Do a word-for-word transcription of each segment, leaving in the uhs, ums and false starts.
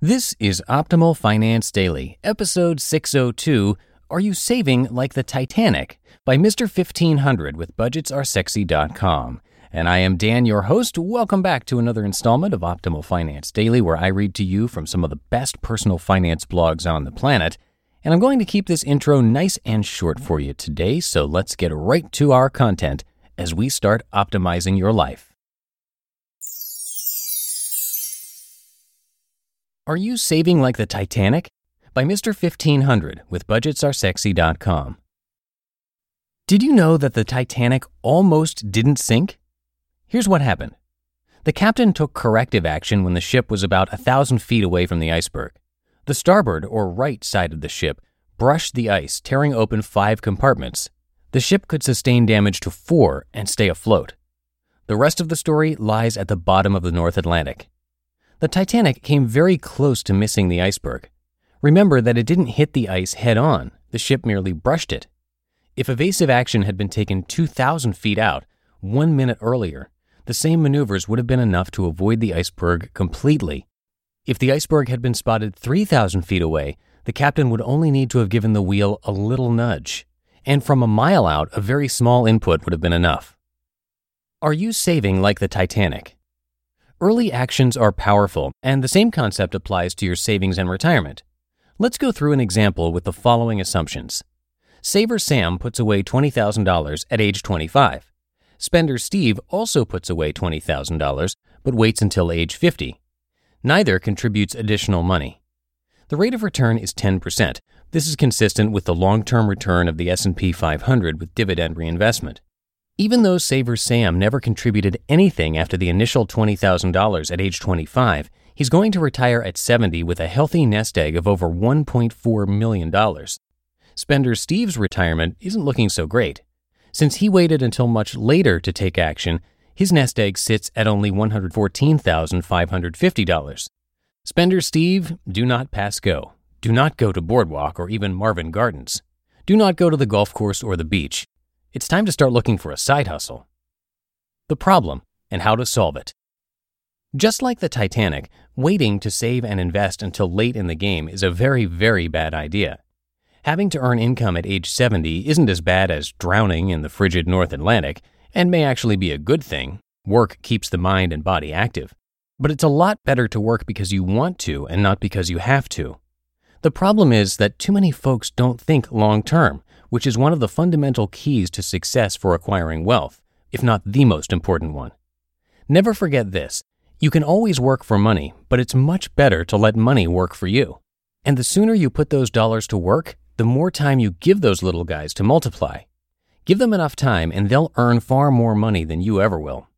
This is Optimal Finance Daily, episode six oh two, Are You Saving Like the Titanic? By Mister fifteen hundred with budgets are sexy dot com. And I am Dan, your host. Welcome back to another installment of Optimal Finance Daily, where I read to you from some of the best personal finance blogs on the planet. And I'm going to keep this intro nice and short for you today, so let's get right to our content as we start optimizing your life. Are You Saving Like the Titanic? By Mister fifteen hundred with budgets are sexy dot com. Did you know that the Titanic almost didn't sink? Here's what happened. The captain took corrective action when the ship was about a thousand feet away from the iceberg. The starboard or right side of the ship brushed the ice, tearing open five compartments. The ship could sustain damage to four and stay afloat. The rest of the story lies at the bottom of the North Atlantic. The Titanic came very close to missing the iceberg. Remember that it didn't hit the ice head-on. The ship merely brushed it. If evasive action had been taken two thousand feet out, one minute earlier, the same maneuvers would have been enough to avoid the iceberg completely. If the iceberg had been spotted three thousand feet away, the captain would only need to have given the wheel a little nudge. And from a mile out, a very small input would have been enough. Are you saving like the Titanic? Early actions are powerful, and the same concept applies to your savings and retirement. Let's go through an example with the following assumptions. Saver Sam puts away twenty thousand dollars at age twenty-five. Spender Steve also puts away twenty thousand dollars, but waits until age fifty. Neither contributes additional money. The rate of return is ten percent. This is consistent with the long-term return of the S and P five hundred with dividend reinvestment. Even though Saver Sam never contributed anything after the initial twenty thousand dollars at age twenty-five, he's going to retire at seventy with a healthy nest egg of over one point four million dollars. Spender Steve's retirement isn't looking so great. Since he waited until much later to take action, his nest egg sits at only one hundred fourteen thousand five hundred fifty dollars. Spender Steve, do not pass go. Do not go to Boardwalk or even Marvin Gardens. Do not go to the golf course or the beach. It's time to start looking for a side hustle. The problem and how to solve it. Just like the Titanic, waiting to save and invest until late in the game is a very, very bad idea. Having to earn income at age seventy isn't as bad as drowning in the frigid North Atlantic and may actually be a good thing. Work keeps the mind and body active. But it's a lot better to work because you want to and not because you have to. The problem is that too many folks don't think long-term, which is one of the fundamental keys to success for acquiring wealth, if not the most important one. Never forget this. You can always work for money, but it's much better to let money work for you. And the sooner you put those dollars to work, the more time you give those little guys to multiply. Give them enough time and they'll earn far more money than you ever will.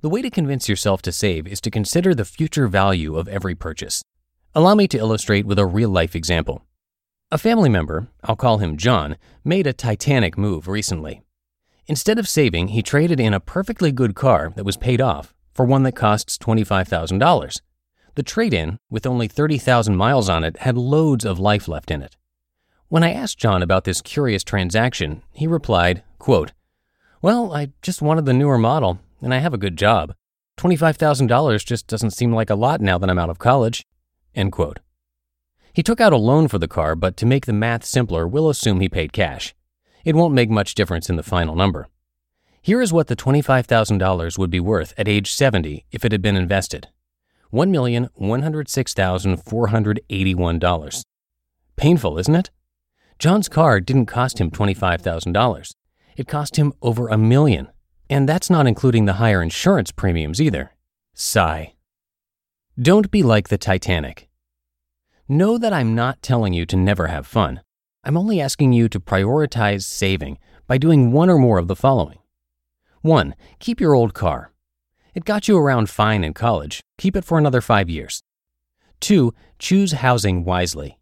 The way to convince yourself to save is to consider the future value of every purchase. Allow me to illustrate with a real-life example. A family member, I'll call him John, made a Titanic move recently. Instead of saving, he traded in a perfectly good car that was paid off for one that costs twenty-five thousand dollars. The trade-in, with only thirty thousand miles on it, had loads of life left in it. When I asked John about this curious transaction, he replied, quote, "Well, I just wanted the newer model, and I have a good job. twenty-five thousand dollars just doesn't seem like a lot now that I'm out of college." End quote. He took out a loan for the car, but to make the math simpler, we'll assume he paid cash. It won't make much difference in the final number. Here is what the twenty-five thousand dollars would be worth at age seventy if it had been invested. one million one hundred six thousand four hundred eighty-one dollars. Painful, isn't it? John's car didn't cost him twenty-five thousand dollars. It cost him over a million. And that's not including the higher insurance premiums either. Sigh. Don't be like the Titanic. Know that I'm not telling you to never have fun. I'm only asking you to prioritize saving by doing one or more of the following. one. Keep your old car. It got you around fine in college. Keep it for another five years. two. Choose housing wisely.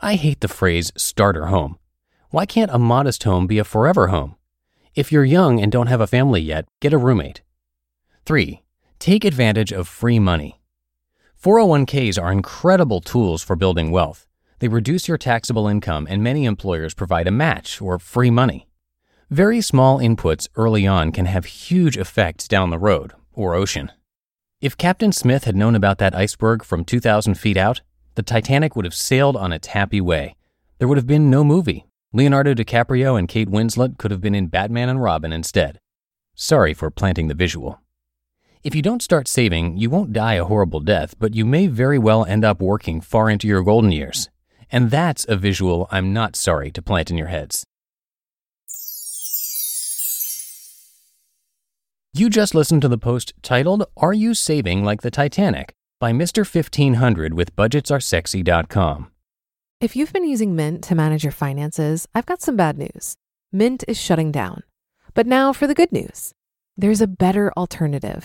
I hate the phrase starter home. Why can't a modest home be a forever home? If you're young and don't have a family yet, get a roommate. three. Take advantage of free money. four oh one k's are incredible tools for building wealth. They reduce your taxable income, and many employers provide a match or free money. Very small inputs early on can have huge effects down the road or ocean. If Captain Smith had known about that iceberg from two thousand feet out, the Titanic would have sailed on its happy way. There would have been no movie. Leonardo DiCaprio and Kate Winslet could have been in Batman and Robin instead. Sorry for planting the visual. If you don't start saving, you won't die a horrible death, but you may very well end up working far into your golden years. And that's a visual I'm not sorry to plant in your heads. You just listened to the post titled, Are You Saving Like the Titanic? By Mister fifteen hundred with budgets are sexy dot com. If you've been using Mint to manage your finances, I've got some bad news. Mint is shutting down. But now for the good news. There's a better alternative.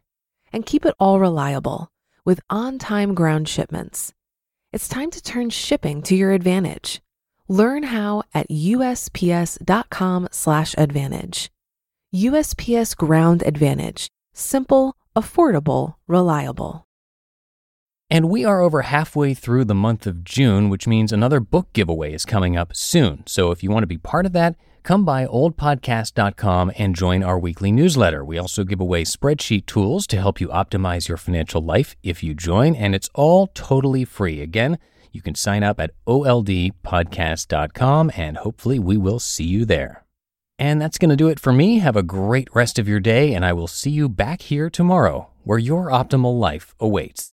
And keep it all reliable with on-time ground shipments. It's time to turn shipping to your advantage. Learn how at U S P S dot com slash advantage. U S P S Ground Advantage. Simple, affordable, reliable. And we are over halfway through the month of June, which means another book giveaway is coming up soon. So if you want to be part of that, come by old podcast dot com and join our weekly newsletter. We also give away spreadsheet tools to help you optimize your financial life if you join, and it's all totally free. Again, you can sign up at old podcast dot com, and hopefully we will see you there. And that's going to do it for me. Have a great rest of your day, and I will see you back here tomorrow, where your optimal life awaits.